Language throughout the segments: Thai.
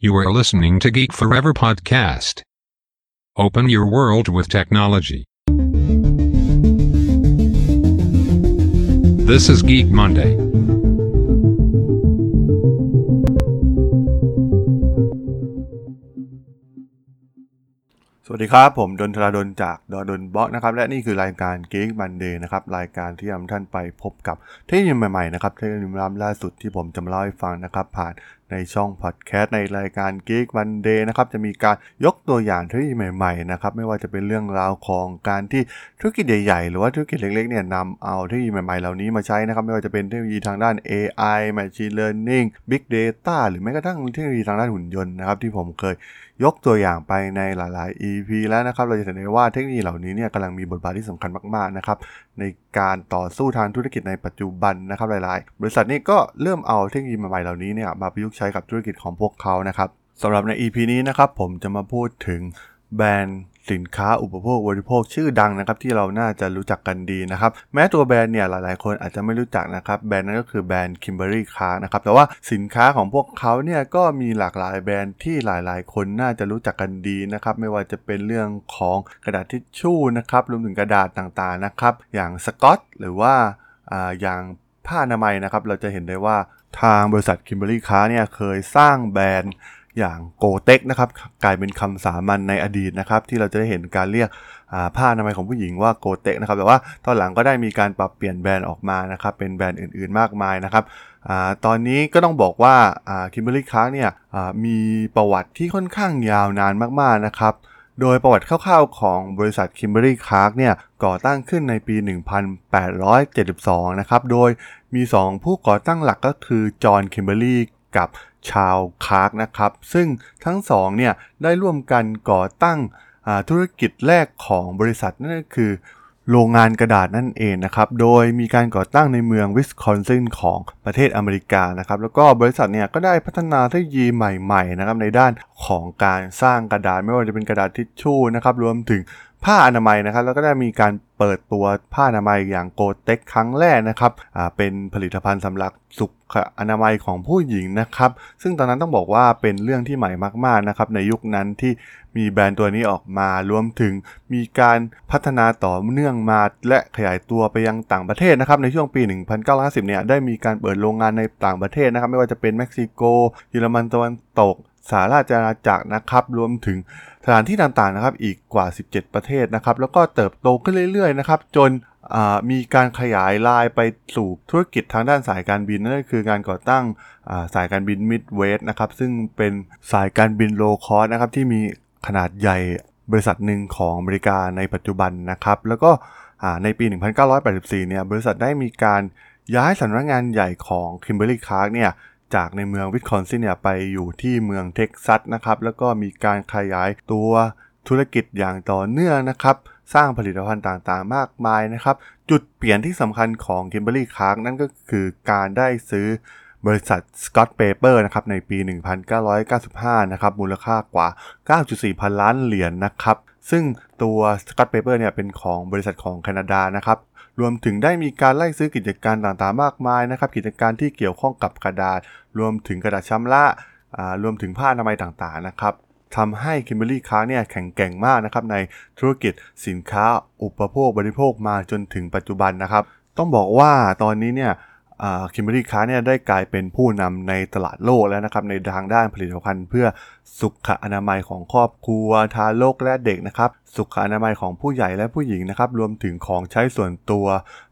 You are listening to Geek Forever Podcast. Open your world with technology. This is Geek Monday.สวัสดีครับผมดนทราดลจากดนบล็อกนะครับและนี่คือรายการ Geek Monday นะครับรายการที่นำท่านไปพบกับเทคโนโลยีใหม่ๆนะครับเทคโนโลยีล่าสุดที่ผมจะมาเล่าให้ฟังนะครับผ่านในช่องพอดแคสต์ในรายการ Geek Monday นะครับจะมีการยกตัวอย่างเทคโนโลยีใหม่ๆนะครับไม่ว่าจะเป็นเรื่องราวของการที่ธุรกิจใหญ่ๆหรือว่าธุรกิจเล็กๆเนี่ยนำเอาเทคโนโลยีใหม่ๆเหล่านี้มาใช้นะครับไม่ว่าจะเป็นเทคโนโลยีทางด้าน AI Machine Learning Big Data หรือแม้กระทั่งเทคโนโลยีทางด้านหุ่นยนต์นะครับที่ผมเคยยกตัวอย่างไปในหลายๆ EP แล้วนะครับเราจะเห็นได้ว่าเทคโนโลยีเหล่านี้เนี่ยกำลังมีบทบาทที่สำคัญมากๆนะครับในการต่อสู้ทางธุรกิจในปัจจุบันนะครับหลายๆบริษัทนี่ก็เริ่มเอาเทคโนโลยีใหม่ๆเหล่านี้เนี่ยมาประยุกต์ใช้กับธุรกิจของพวกเขานะครับสำหรับใน EP นี้นะครับผมจะมาพูดถึงแบรนด์สินค้าอุปโภคบริโภคชื่อดังนะครับที่เราน่าจะรู้จักกันดีนะครับแม้ตัวแบรนด์เนี่ยหลายๆคนอาจจะไม่รู้จักนะครับแบรนด์นั้นก็คือแบรนด์ Kimberly-Clark นะครับแต่ว่าสินค้าของพวกเขาเนี่ยก็มีหลากหลายแบรนด์ที่หลายๆคนน่าจะรู้จักกันดีนะครับไม่ว่าจะเป็นเรื่องของกระดาษทิชชู่นะครับรวมถึงกระดาษต่างๆนะครับอย่าง Scott หรือว่าอย่างผ้าอนามัยนะครับเราจะเห็นได้ว่าทางบริษัท Kimberly-Clark เนี่ยเคยสร้างแบรนด์อย่าง Gore-Tex นะครับกลายเป็นคำสามัญในอดีตนะครับที่เราจะได้เห็นการเรียกผ้าอนามัยของผู้หญิงว่า Gore-Tex นะครับแต่ว่าตอนหลังก็ได้มีการปรับเปลี่ยนแบรนด์ออกมานะครับเป็นแบรนด์อื่นๆมากมายนะครับตอนนี้ก็ต้องบอกว่า Kimberly-Clark เนี่ยมีประวัติที่ค่อนข้างยาวนานมากๆนะครับโดยประวัติคร่าวๆของบริษัท Kimberly-Clark เนี่ยก่อตั้งขึ้นในปี 1872 นะครับโดยมี2ผู้ก่อตั้งหลักก็คือจอห์น Kimberly กับชาร์ล คาร์กนะครับซึ่งทั้งสองเนี่ยได้ร่วมกันก่อตั้งธุรกิจแรกของบริษัทนั่นก็คือโรงงานกระดาษนั่นเองนะครับโดยมีการก่อตั้งในเมืองวิสคอนซินของประเทศอเมริกานะครับแล้วก็บริษัทเนี่ยก็ได้พัฒนาเทคโนโลยีใหม่ๆนะครับในด้านของการสร้างกระดาษไม่ว่าจะเป็นกระดาษทิชชู่นะครับรวมถึงผ้าอนามัยนะครับแล้วก็ได้มีการเปิดตัวผ้าอนามัยอย่าง Gore-Tex ครั้งแรกนะครับเป็นผลิตภัณฑ์สำหรับสุขอนามัยของผู้หญิงนะครับซึ่งตอนนั้นต้องบอกว่าเป็นเรื่องที่ใหม่มากๆนะครับในยุคนั้นที่มีแบรนด์ตัวนี้ออกมารวมถึงมีการพัฒนาต่อเนื่องมาและขยายตัวไปยังต่างประเทศนะครับในช่วงปี 1950 เนี่ยได้มีการเปิดโรงงานในต่างประเทศนะครับไม่ว่าจะเป็นเม็กซิโกเยอรมันตะวันตกสหราชอาณาจักรนะครับรวมถึงสถานที่ต่างๆนะครับอีกกว่า17ประเทศนะครับแล้วก็เติบโตขึ้นเรื่อยๆนะครับจนมีการขยายลายไปสู่ธุรกิจทางด้านสายการบินนั่นก็คือการก่อตั้งสายการบิน Midwest นะครับซึ่งเป็นสายการบินโลคอสนะครับที่มีขนาดใหญ่บริษัทหนึ่งของอเมริกาในปัจจุบันนะครับแล้วก็ในปี 1984 เนี่ยบริษัทได้มีการย้ายสำนักงานใหญ่ของ Kimberly-Clark เนี่ยจากในเมืองวิสคอนซินเนี่ยไปอยู่ที่เมืองเท็กซัสนะครับแล้วก็มีการขยายตัวธุรกิจอย่างต่อเนื่องนะครับสร้างผลิตภัณฑ์ต่างๆมากมายนะครับจุดเปลี่ยนที่สำคัญของ Kimberly-Clark นั่นก็คือการได้ซื้อบริษัท Scott Paper นะครับในปี 1995 นะครับมูลค่ากว่า 9.4 พันล้านเหรียญนะครับซึ่งตัว Scott Paper เนี่ยเป็นของบริษัทของแคนาดานะครับรวมถึงได้มีการไล่ซื้อกิจการต่างๆมากมายนะครับกิจการที่เกี่ยวข้องกับกระดาษรวมถึงกระดาษชำระรวมถึงผ้าอนามัยต่างๆนะครับทำให้ Kimberly-Clark เนี่ยแข็งแกร่งมากนะครับในธุรกิจสินค้าอุปโภคบริโภคมาจนถึงปัจจุบันนะครับต้องบอกว่าตอนนี้เนี่ยKimberly-Clark เนี่ยได้กลายเป็นผู้นำในตลาดโลกแล้วนะครับในทางด้านผลิตภัณฑ์เพื่อสุขอนามัยของครอบครัวทารกและเด็กนะครับสุขอนามัยของผู้ใหญ่และผู้หญิงนะครับรวมถึงของใช้ส่วนตัว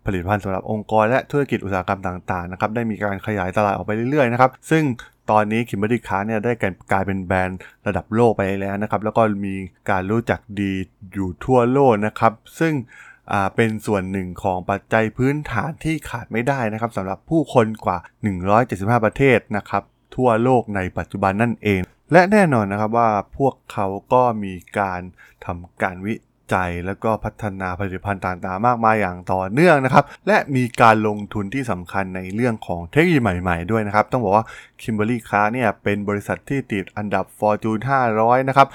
ผลิตภัณฑ์สำหรับองค์กรและธุรกิจอุตสาหกรรมต่างๆนะครับได้มีการขยายตลาดออกไปเรื่อยๆนะครับซึ่งตอนนี้ Kimberly-Clark เนี่ยได้กลายเป็นแบรนด์ระดับโลกไปแล้วนะครับแล้วก็มีการรู้จักดีอยู่ทั่วโลกนะครับซึ่งเป็นส่วนหนึ่งของปัจจัยพื้นฐานที่ขาดไม่ได้นะครับสำหรับผู้คนกว่า175ประเทศนะครับทั่วโลกในปัจจุบันนั่นเองและแน่นอนนะครับว่าพวกเขาก็มีการทำการวิจัยแล้วก็พัฒนาผลิตภัณฑ์ต่างๆมากมายอย่างต่อเนื่องนะครับและมีการลงทุนที่สำคัญในเรื่องของเทคโนโลยีใหม่ๆด้วยนะครับต้องบอกว่า Kimberly-Clark เนี่ยเป็นบริษัทที่ติดอันดับ Fortune 500 นะครับ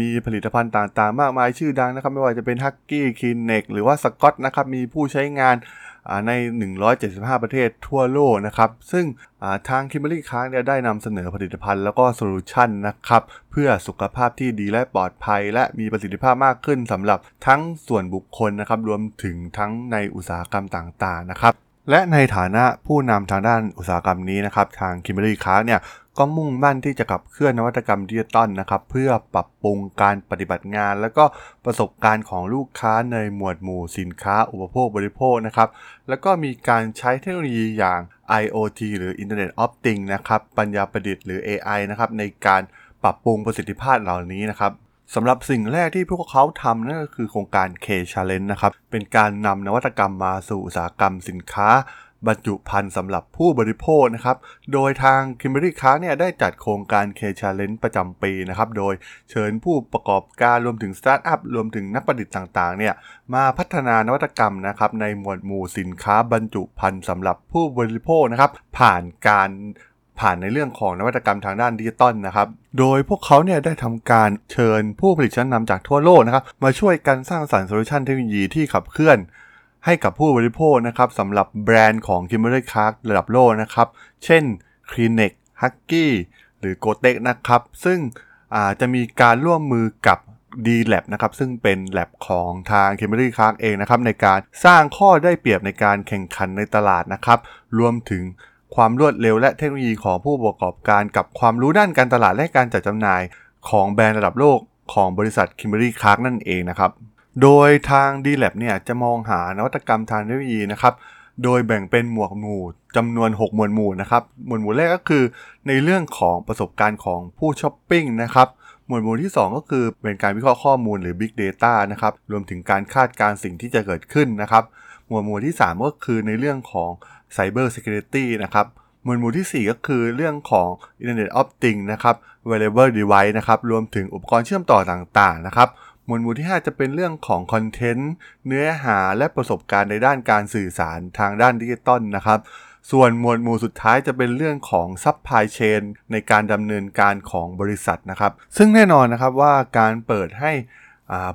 มีผลิตภัณฑ์ต่างๆมากมายชื่อดังนะครับไม่ว่าจะเป็น Huggies Kleenex หรือว่า Scott นะครับมีผู้ใช้งาน ใน175 ประเทศทั่วโลกนะครับซึ่งทาง Kimberly-Clark ได้นำเสนอผลิตภัณฑ์แล้วก็โซลูชันนะครับเพื่อสุขภาพที่ดีและปลอดภัยและมีประสิทธิภาพมากขึ้นสำหรับทั้งส่วนบุคคลนะครับรวมถึงทั้งในอุตสาหกรรมต่างๆนะครับและในฐานะผู้นำทางด้านอุตสาหกรรมนี้นะครับทาง Kimberly-Clark เนี่ยก็มุ่งมั่นที่จะขับเคลื่อนนวัตกรรมดิจิตอลนะครับเพื่อปรับปรุงการปฏิบัติงานแล้วก็ประสบการณ์ของลูกค้าในหมวดหมู่สินค้าอุปโภคบริโภคนะครับแล้วก็มีการใช้เทคโนโลยีอย่าง IoT หรือ Internet of Things นะครับปัญญาประดิษฐ์หรือ AI นะครับในการปรับปรุงประสิทธิภาพเหล่านี้นะครับสำหรับสิ่งแรกที่พวกเขาทำนั่นก็คือโครงการ K-Challenge นะครับเป็นการนำนวัตกรรมมาสู่อุตสาหกรรมสินค้าบรรจุภัณฑ์สำหรับผู้บริโภคนะครับโดยทาง Kimberly-Clark เนี่ยได้จัดโครงการ K-Challenge ประจำปีนะครับโดยเชิญผู้ประกอบการรวมถึงสตาร์ทอัพรวมถึงนักประดิษฐ์ต่างๆเนี่ยมาพัฒนานวัตกรรมนะครับในหมวดหมู่สินค้าบรรจุภัณฑ์สำหรับผู้บริโภคนะครับผ่านในเรื่องของนวัตกรรมทางด้านดิจิตอลนะครับโดยพวกเขาเนี่ยได้ทำการเชิญผู้ผลิตชั้นนำจากทั่วโลกนะครับมาช่วยกันสร้างสรรค์โซลูชันเทคโนโลยีที่ขับเคลื่อนให้กับผู้บริโภคนะครับสำหรับแบรนด์ของ Kimberly-Clark ระดับโลกนะครับเช่น Kleenex, Huggies หรือ Gore-Tex นะครับซึ่งจะมีการร่วมมือกับ D-Lab นะครับซึ่งเป็น Lab ของทาง Kimberly-Clark เองนะครับในการสร้างข้อได้เปรียบในการแข่งขันในตลาดนะครับรวมถึงความรวดเร็วและเทคโนโลยีของผู้ประกอบการกับความรู้ด้านการตลาดและการจัดจำหน่ายของแบรนด์ระดับโลกของบริษัท Kimberly-Clark นั่นเองนะครับโดยทาง D-Lab เนี่ยจะมองหานวัตกรรมทางเทคโนโลยีนะครับโดยแบ่งเป็นหมวดหมู่จำนวน6หมวดหมู่นะครับหมวดหมู่แรกก็คือในเรื่องของประสบการณ์ของผู้ช้อปปิ้งนะครับหมวดหมู่ที่2ก็คือเป็นการวิเคราะห์ข้อมูลหรือ Big Data นะครับรวมถึงการคาดการณ์สิ่งที่จะเกิดขึ้นนะครับหมวดหมู่ที่3ก็คือในเรื่องของ Cyber Security นะครับหมวดหมู่ที่4ก็คือเรื่องของ Internet of Things นะครับ Wearable Device นะครับรวมถึงอุปกรณ์เชื่อมต่อต่างๆนะครับหมวดหมู่ที่5จะเป็นเรื่องของคอนเทนต์เนื้อหาและประสบการณ์ในด้านการสื่อสารทางด้านดิจิตอลนะครับส่วนหมวดหมู่สุดท้ายจะเป็นเรื่องของซัพพลายเชนในการดำเนินการของบริษัทนะครับซึ่งแน่นอนนะครับว่าการเปิดให้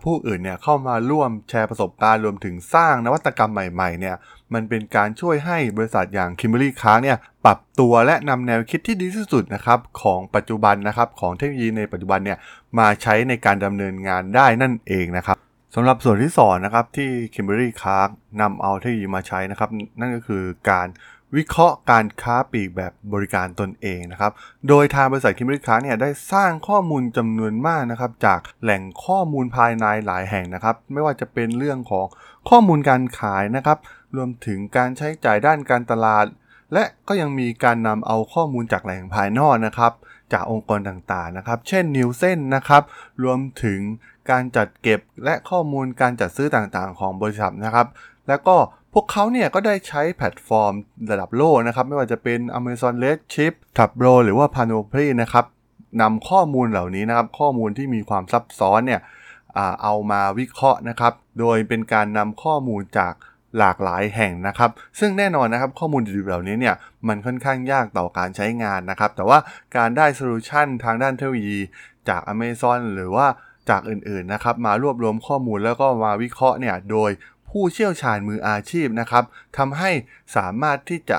ผู้อื่นเนี่ยเข้ามาร่วมแชร์ประสบการณ์รวมถึงสร้างนวัตกรรมใหม่ๆเนี่ยมันเป็นการช่วยให้บริษัทอย่าง Kimberly-Clark เนี่ยปรับตัวและนำแนวคิดที่ดีที่สุดนะครับของปัจจุบันนะครับของเทคโนโลยีในปัจจุบันเนี่ยมาใช้ในการดำเนินงานได้นั่นเองนะครับสำหรับส่วนที่2นะครับที่ Kimberly-Clark นำเอาเทคโนโลยีมาใช้นะครับนั่นก็คือการวิเคราะห์การค้าปลีกแบบบริการตนเองนะครับโดยทางบริษัท Kimberly-Clark เนี่ยได้สร้างข้อมูลจำนวนมากนะครับจากแหล่งข้อมูลภายในหลายแห่งนะครับไม่ว่าจะเป็นเรื่องของข้อมูลการขายนะครับรวมถึงการใช้จ่ายด้านการตลาดและก็ยังมีการนำเอาข้อมูลจากแหล่งภายนอกนะครับจากองค์กรต่างๆนะครับเช่น Nielsen นะครับรวมถึงการจัดเก็บและข้อมูลการจัดซื้อต่างๆของบริษัทนะครับแล้วก็พวกเขาเนี่ยก็ได้ใช้แพลตฟอร์มระดับโลกนะครับไม่ว่าจะเป็น Amazon Redshift, Tableau หรือว่า Panoply นะครับนำข้อมูลเหล่านี้นะครับข้อมูลที่มีความซับซ้อนเนี่ยเอามาวิเคราะห์นะครับโดยเป็นการนำข้อมูลจากหลากหลายแห่งนะครับซึ่งแน่นอนนะครับข้อมูลดิบเหล่านี้เนี่ยมันค่อนข้างยากต่อการใช้งานนะครับแต่ว่าการได้โซลูชันทางด้านเทคโนโลยีจาก Amazon หรือว่าจากอื่นๆนะครับมารวบรวมข้อมูลแล้วก็มาวิเคราะห์เนี่ยโดยผู้เชี่ยวชาญมืออาชีพนะครับทำให้สามารถที่จะ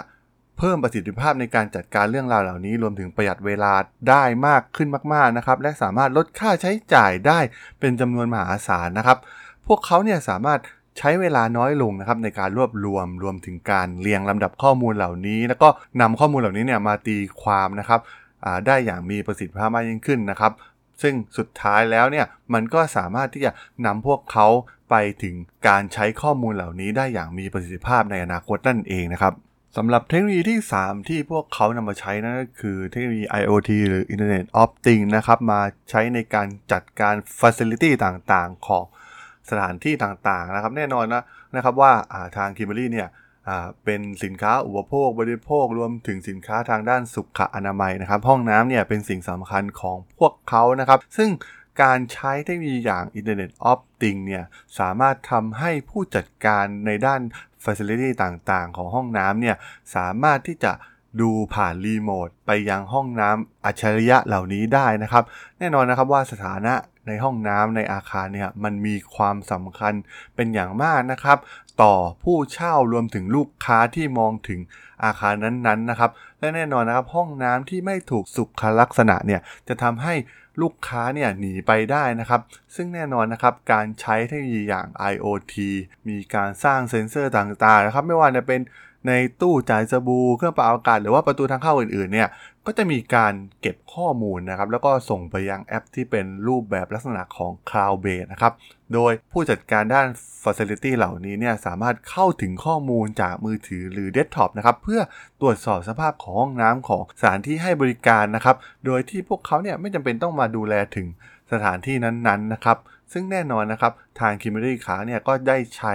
เพิ่มประสิทธิภาพในการจัดการเรื่องราวเหล่านี้รวมถึงประหยัดเวลาได้มากขึ้นมากๆนะครับและสามารถลดค่าใช้จ่ายได้เป็นจำนวนมหาศาลนะครับพวกเขาเนี่ยสามารถใช้เวลาน้อยลงนะครับในการรวมถึงการเรียงลำดับข้อมูลเหล่านี้แล้วก็นำข้อมูลเหล่านี้เนี่ยมาตีความนะครับได้อย่างมีประสิทธิภาพมากยิ่งขึ้นนะครับซึ่งสุดท้ายแล้วเนี่ยมันก็สามารถที่จะนำพวกเขาไปถึงการใช้ข้อมูลเหล่านี้ได้อย่างมีประสิทธิภาพในอนาคตนั่นเองนะครับสำหรับเทคโนโลยีที่3ที่พวกเขานำมาใช้นั่นก็คือเทคโนโลยี IoT หรือ Internet of Things นะครับมาใช้ในการจัดการ Facility ต่างๆของสถานที่ต่างๆนะครับแน่นอนนะครับว่าทาง Kimberly เนี่ยเป็นสินค้าอุปโภคบริโภครวมถึงสินค้าทางด้านสุขอนามัยนะครับห้องน้ำเนี่ยเป็นสิ่งสำคัญของพวกเขานะครับซึ่งการใช้เทคโนโลยีอย่าง Internet of Things เนี่ยสามารถทำให้ผู้จัดการในด้าน Facility ต่างๆของห้องน้ำเนี่ยสามารถที่จะดูผ่านรีโมทไปยังห้องน้ำอัจฉริยะเหล่านี้ได้นะครับแน่นอนนะครับว่าสถานะ ในห้องน้ำในอาคารเนี่ยมันมีความสำคัญเป็นอย่างมากนะครับต่อผู้เช่ารวมถึงลูกค้าที่มองถึงอาคารนั้นๆนะครับและแน่นอนนะครับห้องน้ำที่ไม่ถูกสุขลักษณะเนี่ยจะทำให้ลูกค้าเนี่ยหนีไปได้นะครับซึ่งแน่นอนนะครับการใช้เทคโนโลยีอย่าง IoT มีการสร้างเซ็นเซอร์ต่างๆนะครับไม่ว่าจะเป็นในตู้จ่ายสบู่เครื่องปรับอากาศหรือว่าประตูทางเข้าอื่นๆเนี่ยก็จะมีการเก็บข้อมูลนะครับแล้วก็ส่งไปยังแอปที่เป็นรูปแบบลักษณะของ Cloud Based นะครับโดยผู้จัดการด้าน Facility เหล่านี้เนี่ยสามารถเข้าถึงข้อมูลจากมือถือหรือเดสก์ท็อปนะครับเพื่อตรวจสอบสภาพของห้องน้ำของสถานที่ให้บริการนะครับโดยที่พวกเขาเนี่ยไม่จำเป็นต้องมาดูแลถึงสถานที่นั้นๆนะครับซึ่งแน่นอนนะครับทาง Kimberly-Clark เนี่ยก็ได้ใช้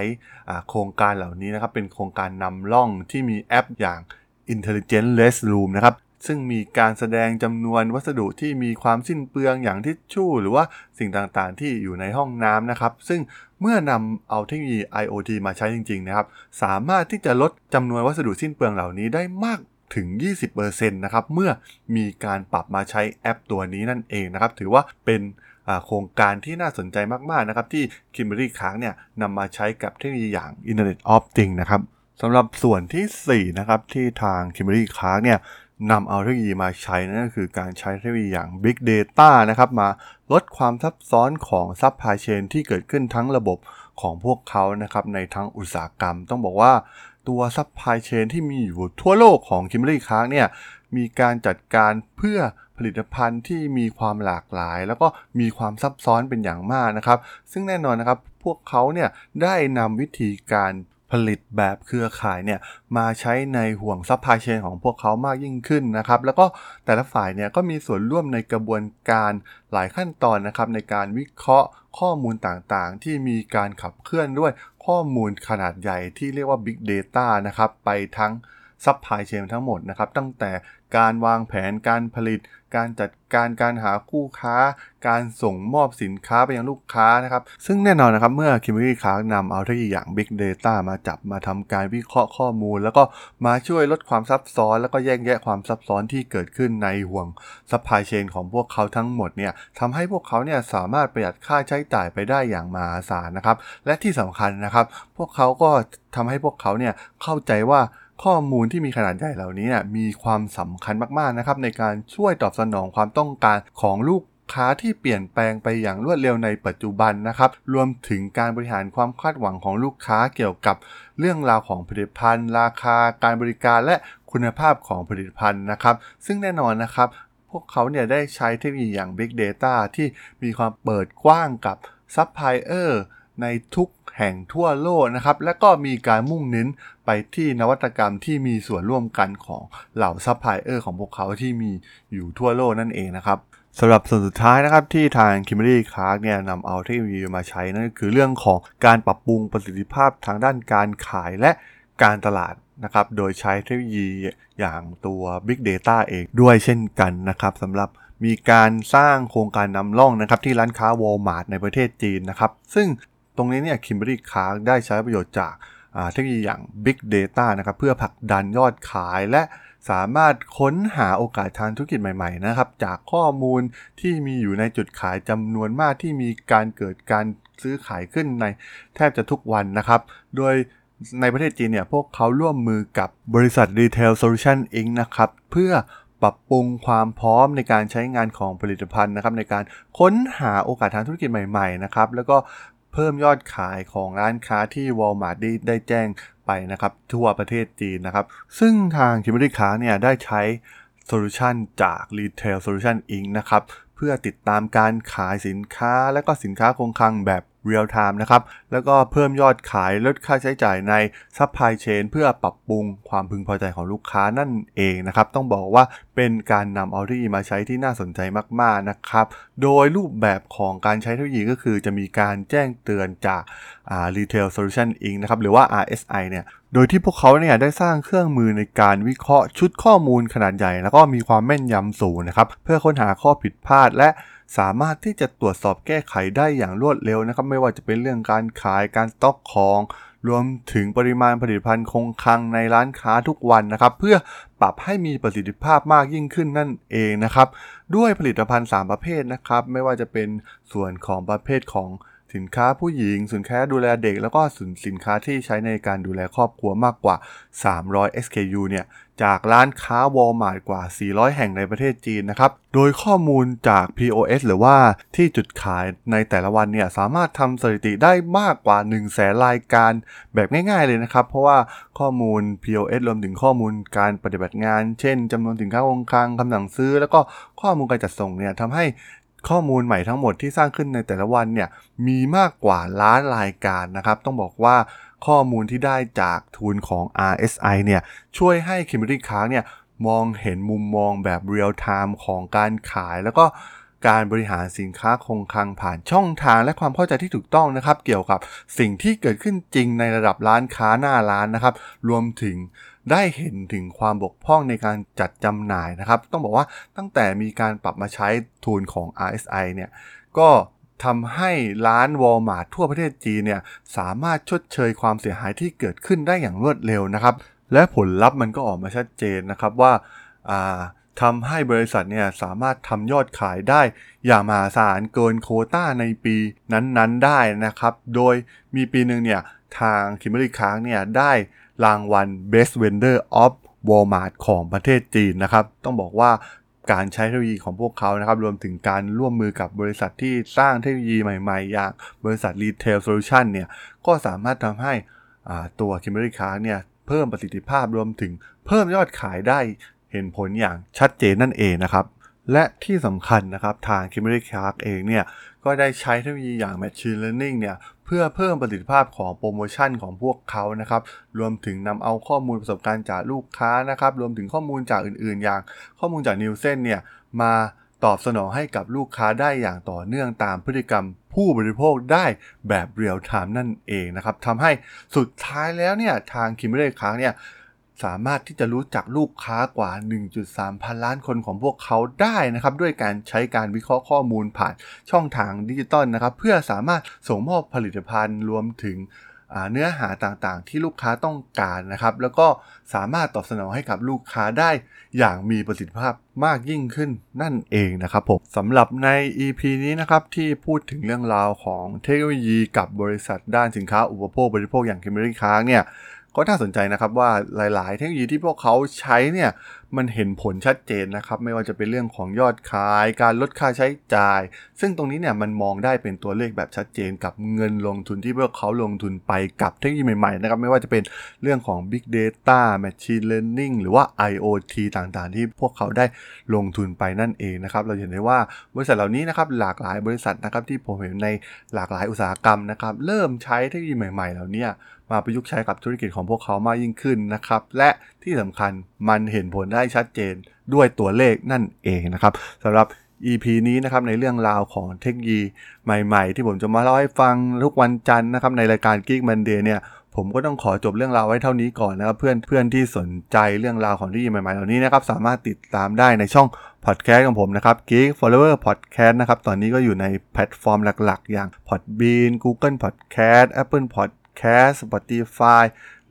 โครงการเหล่านี้นะครับเป็นโครงการนำร่องที่มีแอปอย่าง Intelligent Restroom นะครับซึ่งมีการแสดงจำนวนวัสดุที่มีความสิ้นเปลืองอย่างทิชชู่หรือว่าสิ่งต่างๆที่อยู่ในห้องน้ำนะครับซึ่งเมื่อนำเอาเทคโนโลยี IoT มาใช้จริงๆนะครับสามารถที่จะลดจำนวนวัสดุสิ้นเปลืองเหล่านี้ได้มากถึง 20% นะครับเมื่อมีการปรับมาใช้แอปตัวนี้นั่นเองนะครับถือว่าเป็นโครงการที่น่าสนใจมากๆนะครับที่ Kimberly-Clark เนี่ยนำมาใช้กับเทคโนโลยีอย่าง Internet of Things นะครับสำหรับส่วนที่4นะครับที่ทาง Kimberly-Clark เนี่ยนำเอาเทคโนโลยีมาใช้นั่นก็คือการใช้เทคโนโลยีอย่าง Big Data นะครับมาลดความซับซ้อนของซัพพลายเชนที่เกิดขึ้นทั้งระบบของพวกเขานะครับในทั้งอุตสาหกรรมต้องบอกว่าตัวซัพพลายเชนที่มีอยู่ทั่วโลกของ Kimberly-Clark เนี่ยมีการจัดการเพื่อผลิตภัณฑ์ที่มีความหลากหลายแล้วก็มีความซับซ้อนเป็นอย่างมากนะครับซึ่งแน่นอนนะครับพวกเขาเนี่ยได้นำวิธีการผลิตแบบเครือข่ายเนี่ยมาใช้ในห่วงซัพพลายเชนของพวกเขามากยิ่งขึ้นนะครับแล้วก็แต่ละฝ่ายเนี่ยก็มีส่วนร่วมในกระบวนการหลายขั้นตอนนะครับในการวิเคราะห์ข้อมูลต่างๆที่มีการขับเคลื่อนด้วยข้อมูลขนาดใหญ่ที่เรียกว่า Big Data นะครับไปทั้งซัพพลายเชนทั้งหมดนะครับตั้งแต่การวางแผนการผลิตการจัดการการหาคู่ค้าการส่งมอบสินค้าไปยังลูกค้านะครับซึ่งแน่นอนนะครับเมื่อ Kimberly-Clark นำเอาเทคโนโลยีอย่าง Big Data มาจับมาทำการวิเคราะห์ข้อมูลแล้วก็มาช่วยลดความซับซ้อนแล้วก็แยกแยะความซับซ้อนที่เกิดขึ้นในห่วงซัพพลายเชนของพวกเขาทั้งหมดเนี่ยทำให้พวกเขาเนี่ยสามารถประหยัดค่าใช้จ่ายไปได้อย่างมหาศาลนะครับและที่สำคัญนะครับพวกเขาก็ทำให้พวกเขาเนี่ยเข้าใจว่าข้อมูลที่มีขนาดใหญ่เหล่านี้มีความสำคัญมากๆนะครับในการช่วยตอบสนองความต้องการของลูกค้าที่เปลี่ยนแปลงไปอย่างรวดเร็วในปัจจุบันนะครับรวมถึงการบริหารความคาดหวังของลูกค้าเกี่ยวกับเรื่องราวของผลิตภัณฑ์ราคาการบริการและคุณภาพของผลิตภัณฑ์นะครับซึ่งแน่นอนนะครับพวกเขาเนี่ยได้ใช้เทคโนโลยีอย่าง Big Data ที่มีความเปิดกว้างกับซัพพลายเออร์ในทุกแห่งทั่วโลกนะครับและก็มีการมุ่งเน้นไปที่นวัตกรรมที่มีส่วนร่วมกันของเหล่าซัพพลายเออร์ของพวกเขาที่มีอยู่ทั่วโลกนั่นเองนะครับสำหรับส่วนสุดท้ายนะครับที่ทาง Kimberly-Clark เนี่ยนำเอาเทคโนโลยีมาใช้นั่นคือเรื่องของการปรับปรุงประสิทธิภาพทางด้านการขายและการตลาดนะครับโดยใช้เทคโนโลยีอย่างตัว Big Data เองด้วยเช่นกันนะครับสำหรับมีการสร้างโครงการนำร่องนะครับที่ร้านค้า Walmart ในประเทศจีนนะครับซึ่งตรงนี้เนี่ย Kimberly-Clark ได้ใช้ประโยชน์จากเทคโนโลยีอย่าง Big Data นะครับเพื่อผลักดันยอดขายและสามารถค้นหาโอกาสทางธุรกิจใหม่ๆนะครับจากข้อมูลที่มีอยู่ในจุดขายจำนวนมากที่มีการเกิดการซื้อขายขึ้นในแทบจะทุกวันนะครับโดยในประเทศจีนเนี่ยพวกเขาร่วมมือกับบริษัท Retail Solution Inc นะครับเพื่อปรับปรุงความพร้อมในการใช้งานของผลิตภัณฑ์นะครับในการค้นหาโอกาสทางธุรกิจใหม่ๆนะครับแล้วก็เพิ่มยอดขายของร้านค้าที่ Walmart ได้แจ้งไปนะครับทั่วประเทศจีนนะครับซึ่งทาง Kimberly-Clark เนี่ยได้ใช้โซลูชันจาก Retail Solution Inc นะครับเพื่อติดตามการขายสินค้าและก็สินค้าคงคลังแบบ Real Time นะครับแล้วก็เพิ่มยอดขายลดค่าใช้จ่ายใน Supply Chain เพื่อปรับปรุงความพึงพอใจของลูกค้านั่นเองนะครับต้องบอกว่าเป็นการนำเอาเทคโนโลยีมาใช้ที่น่าสนใจมากๆนะครับโดยรูปแบบของการใช้เทคโนโลยีก็คือจะมีการแจ้งเตือนจากRetail Solution Inc นะครับหรือว่า RSI เนี่ยโดยที่พวกเขาเนี่ยได้สร้างเครื่องมือในการวิเคราะห์ชุดข้อมูลขนาดใหญ่แล้วก็มีความแม่นยำสูงนะครับเพื่อค้นหาข้อผิดพลาดและสามารถที่จะตรวจสอบแก้ไขได้อย่างรวดเร็วนะครับไม่ว่าจะเป็นเรื่องการขายการสต็อกของ รวมถึงปริมาณผลิตภัณฑ์คงคลังในร้านค้าทุกวันนะครับเพื่อปรับให้มีประสิทธิภาพมากยิ่งขึ้นนั่นเองนะครับด้วยผลิตภัณฑ์3ประเภทนะครับไม่ว่าจะเป็นส่วนของประเภทของสินค้าผู้หญิงสินค้าดูแลเด็กแล้วก็สินค้าที่ใช้ในการดูแลครอบครัวมากกว่า300 SKU เนี่ยจากร้านค้า Walmart กว่า400แห่งในประเทศจีนนะครับโดยข้อมูลจาก POS หรือว่าที่จุดขายในแต่ละวันเนี่ยสามารถทำสถิติได้มากกว่า 100,000 รายการแบบง่ายๆเลยนะครับเพราะว่าข้อมูล POS รวมถึงข้อมูลการปฏิบัติงานเช่นจำนวนสินค้าคงคลังคำสั่งซื้อแล้วก็ข้อมูลการจัดส่งเนี่ยทำให้ข้อมูลใหม่ทั้งหมดที่สร้างขึ้นในแต่ละวันเนี่ยมีมากกว่าล้านรายการนะครับต้องบอกว่าข้อมูลที่ได้จากทูลของ RSI เนี่ยช่วยให้ Kimberly-Clark เนี่ยมองเห็นมุมมองแบบเรียลไทม์ของการขายแล้วก็การบริหารสินค้าคงคลังผ่านช่องทางและความเข้าใจที่ถูกต้องนะครับเกี่ยวกับสิ่งที่เกิดขึ้นจริงในระดับร้านค้าหน้าร้านนะครับรวมถึงได้เห็นถึงความบกพร่องในการจัดจำหน่ายนะครับต้องบอกว่าตั้งแต่มีการปรับมาใช้ทูลของ RSI เนี่ยก็ทำให้ร้าน Walmart ทั่วประเทศจีนเนี่ยสามารถชดเชยความเสียหายที่เกิดขึ้นได้อย่างรวดเร็วนะครับและผลลัพธ์มันก็ออกมาชัดเจนนะครับว่าทำให้บริษัทเนี่ยสามารถทำยอดขายได้อย่างมหาศาลเกินโควต้าในปีนั้นๆได้นะครับโดยมีปีนึงเนี่ยทาง Kimberly-Clark เนี่ยได้รางวัล Best Vendor of Walmart ของประเทศจีนนะครับต้องบอกว่าการใช้เทคโนโลยีของพวกเขานะครับรวมถึงการร่วมมือกับบริษัทที่สร้างเทคโนโลยีใหม่ๆอย่างบริษัท Retail Solution เนี่ยก็สามารถทำให้ตัว Kimberly-Clark เนี่ยเพิ่มประสิทธิภาพรวมถึงเพิ่มยอดขายได้เห็นผลอย่างชัดเจนนั่นเองนะครับและที่สำคัญนะครับทาง Kimberly-Clark เองเนี่ยก็ได้ใช้เทคโนโลยีอย่าง Machine Learning เนี่ยเพื่อเพิ่มประสิทธิภาพของโปรโมชั่นของพวกเขานะครับรวมถึงนำเอาข้อมูลประสบการณ์จากลูกค้านะครับรวมถึงข้อมูลจากอื่นๆอย่างข้อมูลจาก Nielsen เนี่ยมาตอบสนองให้กับลูกค้าได้อย่างต่อเนื่องตามพฤติกรรมผู้บริโภคได้แบบเรียลไทม์นั่นเองนะครับทำให้สุดท้ายแล้วเนี่ยทาง Kimberly-Clark เนี่ยสามารถที่จะรู้จักลูกค้ากว่า 1.3 พันล้านคนของพวกเขาได้นะครับด้วยการใช้การวิเคราะห์ข้อมูลผ่านช่องทางดิจิตอลนะครับเพื่อสามารถส่งมอบผลิตภัณฑ์รวมถึงเนื้อหาต่างๆที่ลูกค้าต้องการนะครับแล้วก็สามารถตอบสนองให้กับลูกค้าได้อย่างมีประสิทธิภาพมากยิ่งขึ้นนั่นเองนะครับผมสำหรับใน EP นี้นะครับที่พูดถึงเรื่องราวของเทคโนโลยีกับบริษัทด้านสินค้าอุปโภคบริโภคอย่าง Kimberly-Clark เนี่ยก็น่าสนใจนะครับว่าหลายๆเทคโนโลยีที่พวกเขาใช้เนี่ยมันเห็นผลชัดเจนนะครับไม่ว่าจะเป็นเรื่องของยอดขายการลดค่าใช้จ่ายซึ่งตรงนี้เนี่ยมันมองได้เป็นตัวเลขแบบชัดเจนกับเงินลงทุนที่พวกเขาลงทุนไปกับเทคโนโลยีใหม่ๆนะครับไม่ว่าจะเป็นเรื่องของ Big Data Machine Learning หรือว่า IoT ต่างๆที่พวกเขาได้ลงทุนไปนั่นเองนะครับเราเห็นได้ว่าบริษัทเหล่านี้นะครับหลากหลายบริษัทนะครับที่ผมเห็นในหลากหลายอุตสาหกรรมนะครับเริ่มใช้เทคโนโลยีใหม่ๆเหล่านี้มาประยุกต์ใช้กับธุรกิจของพวกเขามากยิ่งขึ้นนะครับและที่สำคัญมันเห็นผลได้ชัดเจนด้วยตัวเลขนั่นเองนะครับสำหรับ EP นี้นะครับในเรื่องราวของเทคโนโลยีใหม่ๆที่ผมจะมาเล่าให้ฟังทุกวันจันทร์นะครับในรายการ Geek Monday เนี่ยผมก็ต้องขอจบเรื่องราวไว้เท่านี้ก่อนนะครับเพื่อนที่สนใจเรื่องราวของเทคโนโลยีใหม่ๆเหล่านี้นะครับสามารถติดตามได้ในช่องพอดแคสต์ของผมนะครับ Geek Follower Podcast นะครับตอนนี้ก็อยู่ในแพลตฟอร์มหลักๆอย่าง Podbean Google Podcast Apple Podcast Spotify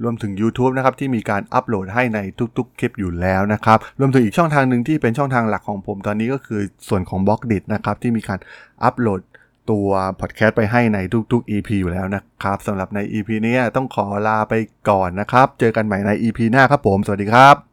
รวมถึง YouTube นะครับที่มีการอัปโหลดให้ในทุกๆคลิปอยู่แล้วนะครับรวมถึงอีกช่องทางหนึ่งที่เป็นช่องทางหลักของผมตอนนี้ก็คือส่วนของ Blockdit นะครับที่มีการอัปโหลดตัวพอดแคสต์ไปให้ในทุกๆ EP อยู่แล้วนะครับสำหรับใน EP นี้ต้องขอลาไปก่อนนะครับเจอกันใหม่ใน EP หน้าครับผมสวัสดีครับ